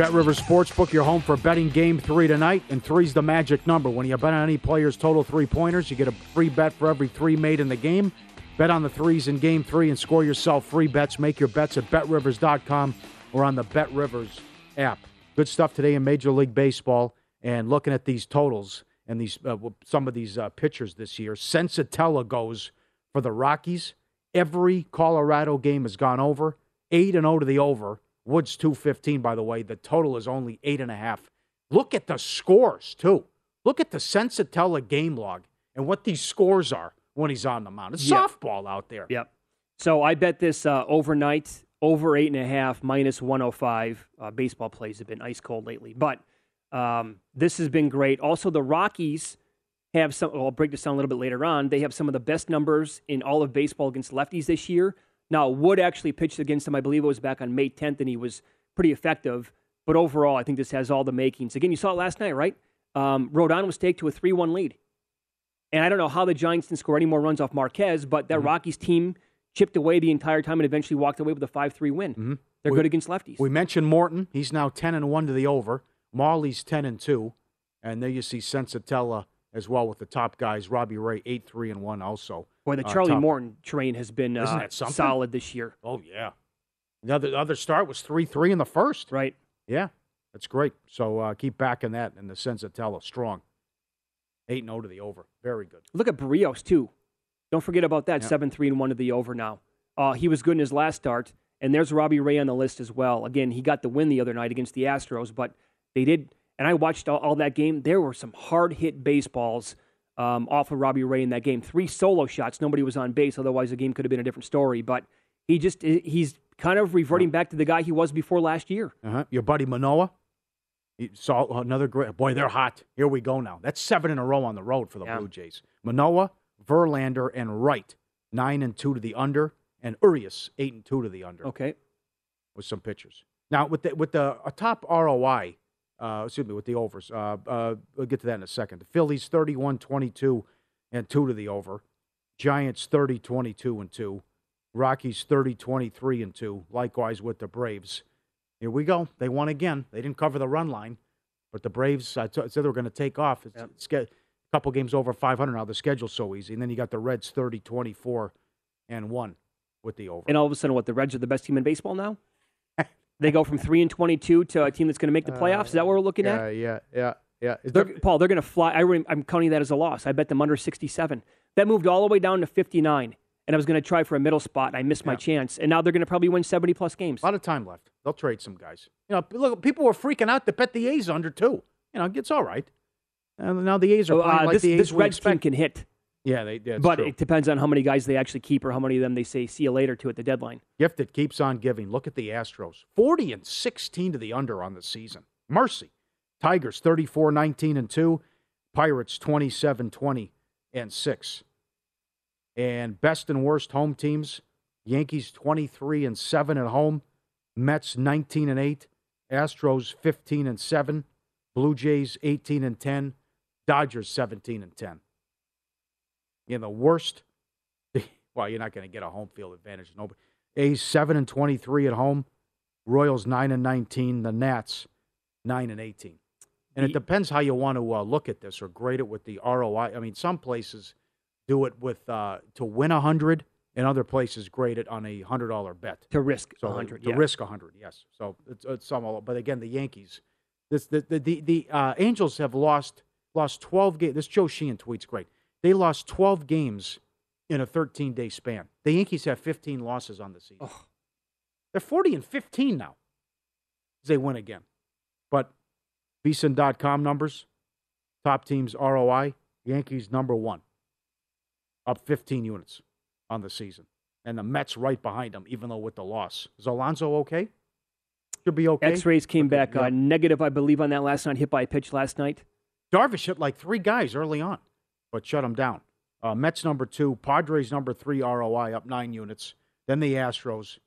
Bet Rivers Sportsbook, your home for betting game three tonight, and three's the magic number. When you bet on any player's total three-pointers, you get a free bet for every three made in the game. Bet on the threes in game three and score yourself free bets. Make your bets at bet rivers dot com or on the Bet Rivers app. Good stuff today in Major League Baseball, and looking at these totals and these uh, some of these uh, pitchers this year. Senzatela goes for the Rockies. Every Colorado game has gone over. eight and oh to the over. Woods two fifteen, by the way. The total is only eight point five. Look at the scores, too. Look at the Senzatela game log and what these scores are when he's on the mound. It's yep. softball out there. Yep. So I bet this uh, overnight, over eight point five, minus one oh five. Uh, baseball plays have been ice cold lately. But um, this has been great. Also, the Rockies have some, well, I'll break this down a little bit later on, they have some of the best numbers in all of baseball against lefties this year. Now, Wood actually pitched against him, I believe it was back on May tenth, and he was pretty effective. But overall, I think this has all the makings. Again, you saw it last night, right? Um, Rodon was taken to a three one lead. And I don't know how the Giants didn't score any more runs off Marquez, but that mm-hmm. Rockies team chipped away the entire time and eventually walked away with a five three win. Mm-hmm. They're we, good against lefties. We mentioned Morton. He's now ten and one to the over. Marley's ten and two. And there you see Senzatela as well with the top guys. Robbie Ray, eight three and one also. Boy, the Charlie uh, Morton train has been uh, solid this year. Oh, yeah. The other, the other start was three three in the first. Right. Yeah, that's great. So uh, keep backing that in the Senzatela. Strong. eight and oh to the over. Very good. Look at Barrios, too. Don't forget about that. seven three and one yeah. to the over now. Uh, he was good in his last start, and there's Robbie Ray on the list as well. Again, he got the win the other night against the Astros, but they did. And I watched all, all that game. There were some hard-hit baseballs um, off of Robbie Ray in that game. Three solo shots. Nobody was on base. Otherwise, the game could have been a different story. But he just he's kind of reverting uh-huh. back to the guy he was before last year. Uh-huh. Your buddy Manoah. He saw another great. Boy, they're hot. Here we go now. That's seven in a row on the road for the yeah. Blue Jays. Manoah, Verlander, and Wright, nine and two to the under, and Urias, eight and two to the under. Okay, with some pitchers. Now with the with the a top R O I. Uh, excuse me, with the overs. Uh, uh, we'll get to that in a second. The Phillies thirty-one twenty-two and two to the over. Giants thirty twenty-two and two. Rockies thirty twenty-three and two. Likewise with the Braves. Here we go. They won again. They didn't cover the run line, but the Braves, I, t- I said they were going to take off. It's, yep. it's a couple games over five hundred now. The schedule's so easy. And then you got the Reds thirty twenty-four and one with the over. And all of a sudden, what, the Reds are the best team in baseball now? They go from three and twenty-two to a team that's going to make the playoffs. Uh, Is that what we're looking yeah, at? Yeah, yeah, yeah. They're, there, Paul, they're going to fly. I re, I'm counting that as a loss. I bet them under sixty-seven. That moved all the way down to fifty-nine, and I was going to try for a middle spot, and I missed yeah. my chance. And now they're going to probably win seventy-plus games. A lot of time left. They'll trade some guys. You know, look, people were freaking out to bet the A's under two. You know, it's all right. And now the A's are so, playing uh, like this, the A's this Reds team can hit. Yeah, they. That's but true. It depends on how many guys they actually keep, or how many of them they say "see you later" to at the deadline. Gift that keeps on giving. Look at the Astros, forty and sixteen to the under on the season. Mercy, Tigers thirty-four nineteen and two, Pirates twenty-seven twenty and six. And best and worst home teams: Yankees twenty-three and seven at home, Mets nineteen and eight, Astros fifteen and seven, Blue Jays eighteen and ten, Dodgers seventeen and ten. In the worst, well, you're not going to get a home field advantage. Nobody. A's seven and twenty-three at home, Royals nine and nineteen, the Nats nine and eighteen. And the, it depends how you want to uh, look at this or grade it with the R O I. I mean, some places do it with uh, to win a hundred, and other places grade it on a hundred dollar bet to risk so a hundred. To yeah. risk a hundred, yes. So it's, it's some. But again, the Yankees, this the the the, the uh, Angels have lost lost twelve games. This Joe Sheehan tweet's great. They lost twelve games in a thirteen-day span. The Yankees have fifteen losses on the season. Oh. They're forty and fifteen now. They win again. But V S I N dot com numbers, top teams R O I, Yankees number one, up fifteen units on the season. And the Mets right behind them, even though with the loss. Is Alonso okay? Should be okay. X-rays came okay. back yeah. uh, negative, I believe, on that last night, hit by a pitch last night. Darvish hit like three guys early on. But shut them down. Uh, Mets number two, Padres number three R O I, up nine units. Then the Astros.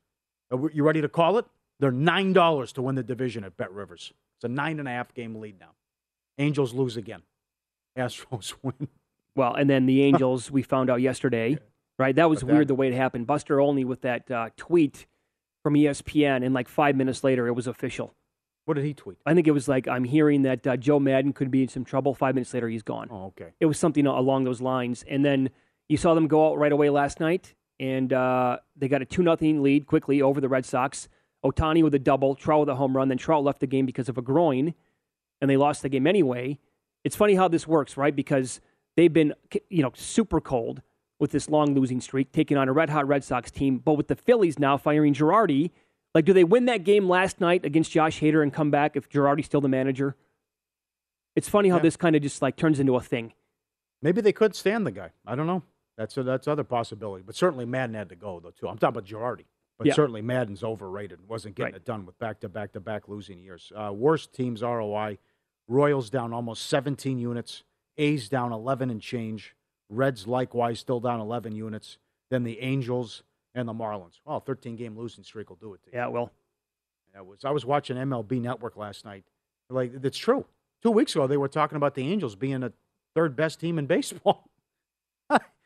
Are we, you ready to call it? They're nine dollars to win the division at Bet Rivers. It's a nine-and-a-half game lead now. Angels lose again. Astros win. Well, and then the Angels, we found out yesterday, right? That was that, weird the way it happened. Buster Olney with that uh, tweet from E S P N, and like five minutes later, it was official. What did he tweet? I think it was like, I'm hearing that uh, Joe Madden could be in some trouble. Five minutes later, he's gone. Oh, okay. It was something along those lines. And then you saw them go out right away last night, and uh, they got a two nothing lead quickly over the Red Sox. Ohtani with a double, Trout with a home run, then Trout left the game because of a groin, and they lost the game anyway. It's funny how this works, right? Because they've been, you know, super cold with this long losing streak, taking on a red-hot Red Sox team, but with the Phillies now firing Girardi, like, do they win that game last night against Josh Hader and come back if Girardi's still the manager? It's funny how yeah. this kind of just, like, turns into a thing. Maybe they could stand the guy. I don't know. That's a, that's other possibility. But certainly Madden had to go, though, too. I'm talking about Girardi. But yeah. certainly Madden's overrated. Wasn't getting right. it done with back-to-back-to-back losing years. Uh, worst team's R O I. Royals down almost seventeen units. A's down eleven and change. Reds, likewise, still down eleven units. Then the Angels and the Marlins. Well, thirteen-game losing streak will do it to you. Yeah, it will. Yeah, it was, I was watching M L B Network last night. Like, it's true. Two weeks ago, they were talking about the Angels being the third-best team in baseball.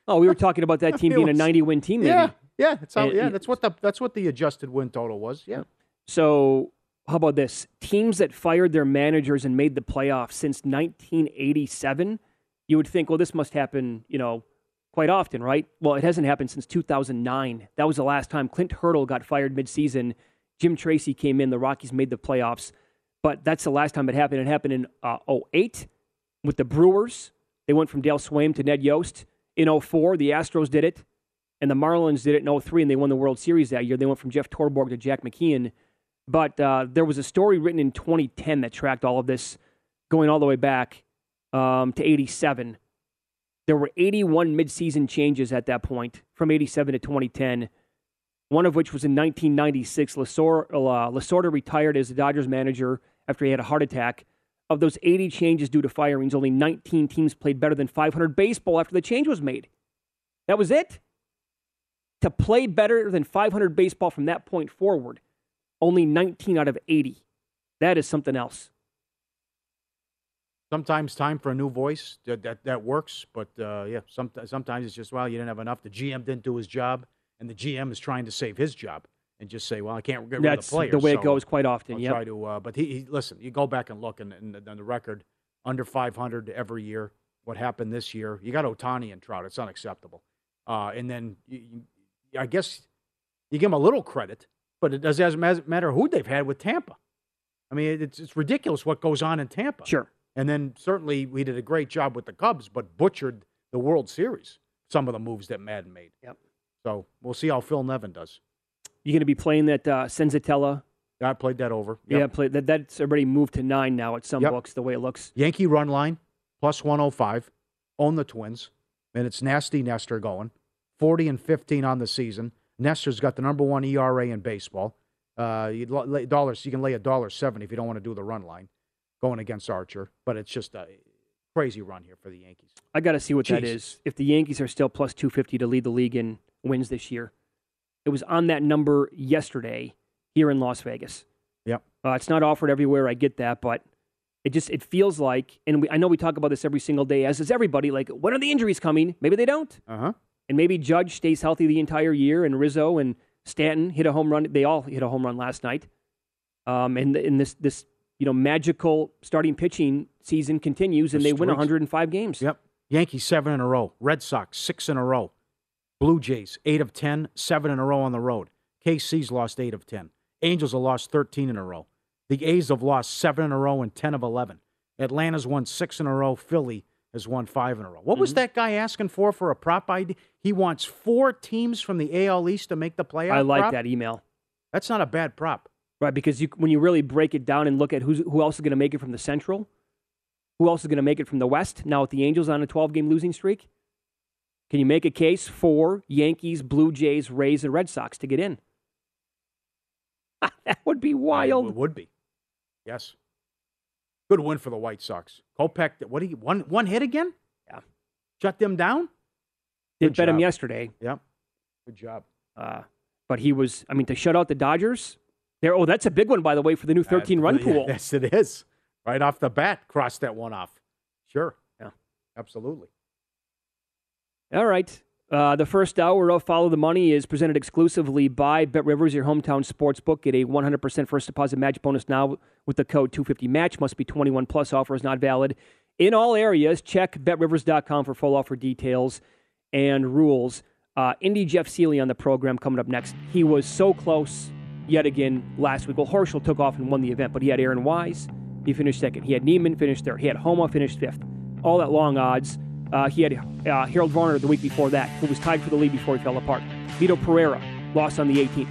Oh, we were talking about that team being a ninety-win team, maybe. Yeah, yeah, that's, how, yeah, that's what the that's what the adjusted win total was, yeah. So, how about this? Teams that fired their managers and made the playoffs since nineteen eighty-seven, you would think, well, this must happen, you know, quite often, right? Well, it hasn't happened since two thousand nine. That was the last time Clint Hurdle got fired midseason. Jim Tracy came in. The Rockies made the playoffs. But that's the last time it happened. It happened in uh, oh eight with the Brewers. They went from Dale Swaim to Ned Yost. In oh four, the Astros did it, and the Marlins did it in oh three, and they won the World Series that year. They went from Jeff Torborg to Jack McKeon. But uh, there was a story written in twenty ten that tracked all of this, going all the way back um, to eighty-seven. There were eighty-one midseason changes at that point, from eighty-seven to twenty ten, one of which was in nineteen ninety-six. Lasorda, uh, Lasorda retired as the Dodgers manager after he had a heart attack. Of those eighty changes due to firings, only nineteen teams played better than five hundred baseball after the change was made. That was it. To play better than five hundred baseball from that point forward, only nineteen out of eighty. That is something else. Sometimes time for a new voice, that that, that works, but uh, yeah, some, sometimes it's just, well, you didn't have enough. The G M didn't do his job, and the G M is trying to save his job and just say, well, I can't get rid That's of the players. That's the way so it goes quite often, yeah. Uh, but, he, he listen, you go back and look, and on the record, under five hundred every year, what happened this year. You got Ohtani and Trout. It's unacceptable. Uh, and then you, you, I guess you give them a little credit, but it doesn't matter who they've had with Tampa. I mean, it's, it's ridiculous what goes on in Tampa. Sure. And then certainly we did a great job with the Cubs, but butchered the World Series, some of the moves that Madden made. Yep. So we'll see how Phil Nevin does. You're going to be playing that uh, Senzatela. I played that over. Yep. Yeah, played that. That's already moved to nine now at some yep. books, the way it looks. Yankee run line, plus one oh five, own the Twins, and it's nasty Nestor going. forty and fifteen on the season. Nestor's got the number one E R A in baseball. Uh, you'd lay dollars, you can lay one dollar seventy if you don't want to do the run line. Going against Archer, but it's just a crazy run here for the Yankees. I got to see what Jeez. that is. If the Yankees are still plus two fifty to lead the league in wins this year, it was on that number yesterday here in Las Vegas. Yep, uh, it's not offered everywhere. I get that, but it just it feels like, and we, I know we talk about this every single day, as is everybody. Like, when are the injuries coming? Maybe they don't. Uh huh. And maybe Judge stays healthy the entire year, and Rizzo and Stanton hit a home run. They all hit a home run last night. Um, and in this this. you know, magical starting pitching season continues, and they win one hundred five games. Yep. Yankees, seven in a row. Red Sox, six in a row. Blue Jays, eight of ten, seven in a row on the road. K C's lost eight of ten. Angels have lost thirteen in a row. The A's have lost seven in a row and ten of eleven. Atlanta's won six in a row. Philly has won five in a row. What mm-hmm. was that guy asking for for a prop I D? He wants four teams from the A L East to make the playoff. I like prop. that email. That's not a bad prop. Right, because you, when you really break it down and look at who's, who else is going to make it from the Central, who else is going to make it from the West, now with the Angels on a twelve-game losing streak, can you make a case for Yankees, Blue Jays, Rays, and Red Sox to get in? That would be wild. It would be. Yes. Good win for the White Sox. Kopech, what do you, one, one hit again? Yeah. Shut them down? Did bet him yesterday. Yep. Good job. Uh, but he was, I mean, to shut out the Dodgers... There, oh, that's a big one, by the way, for the new thirteen-run pool. Yeah, yes, it is. Right off the bat, cross that one off. Sure. Yeah. Absolutely. All right. Uh, the first hour of Follow the Money is presented exclusively by Bet Rivers, your hometown sportsbook. Get a one hundred percent first deposit match bonus now with the code two fifty match. Must be twenty-one plus. Offer is not valid in all areas. Check bet rivers dot com for full offer details and rules. Uh, Indy Jeff Seeley on the program coming up next. He was so close yet again last week. Well, Horschel took off and won the event, but he had Aaron Wise. He finished second. He had Neiman, finished third. He had Homa, finished fifth. All at long odds. Uh, he had uh, Harold Varner the week before that, who was tied for the lead before he fell apart. Vito Pereira lost on the eighteenth.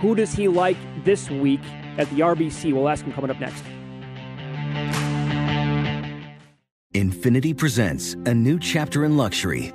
Who does he like this week at the R B C? We'll ask him coming up next. Infiniti presents a new chapter in luxury,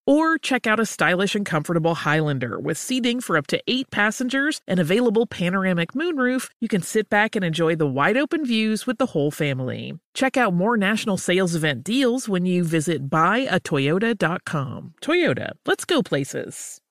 Or check out a stylish and comfortable Highlander. With seating for up to eight passengers and available panoramic moonroof, you can sit back and enjoy the wide-open views with the whole family. Check out more national sales event deals when you visit buy a toyota dot com. Toyota. Let's go places.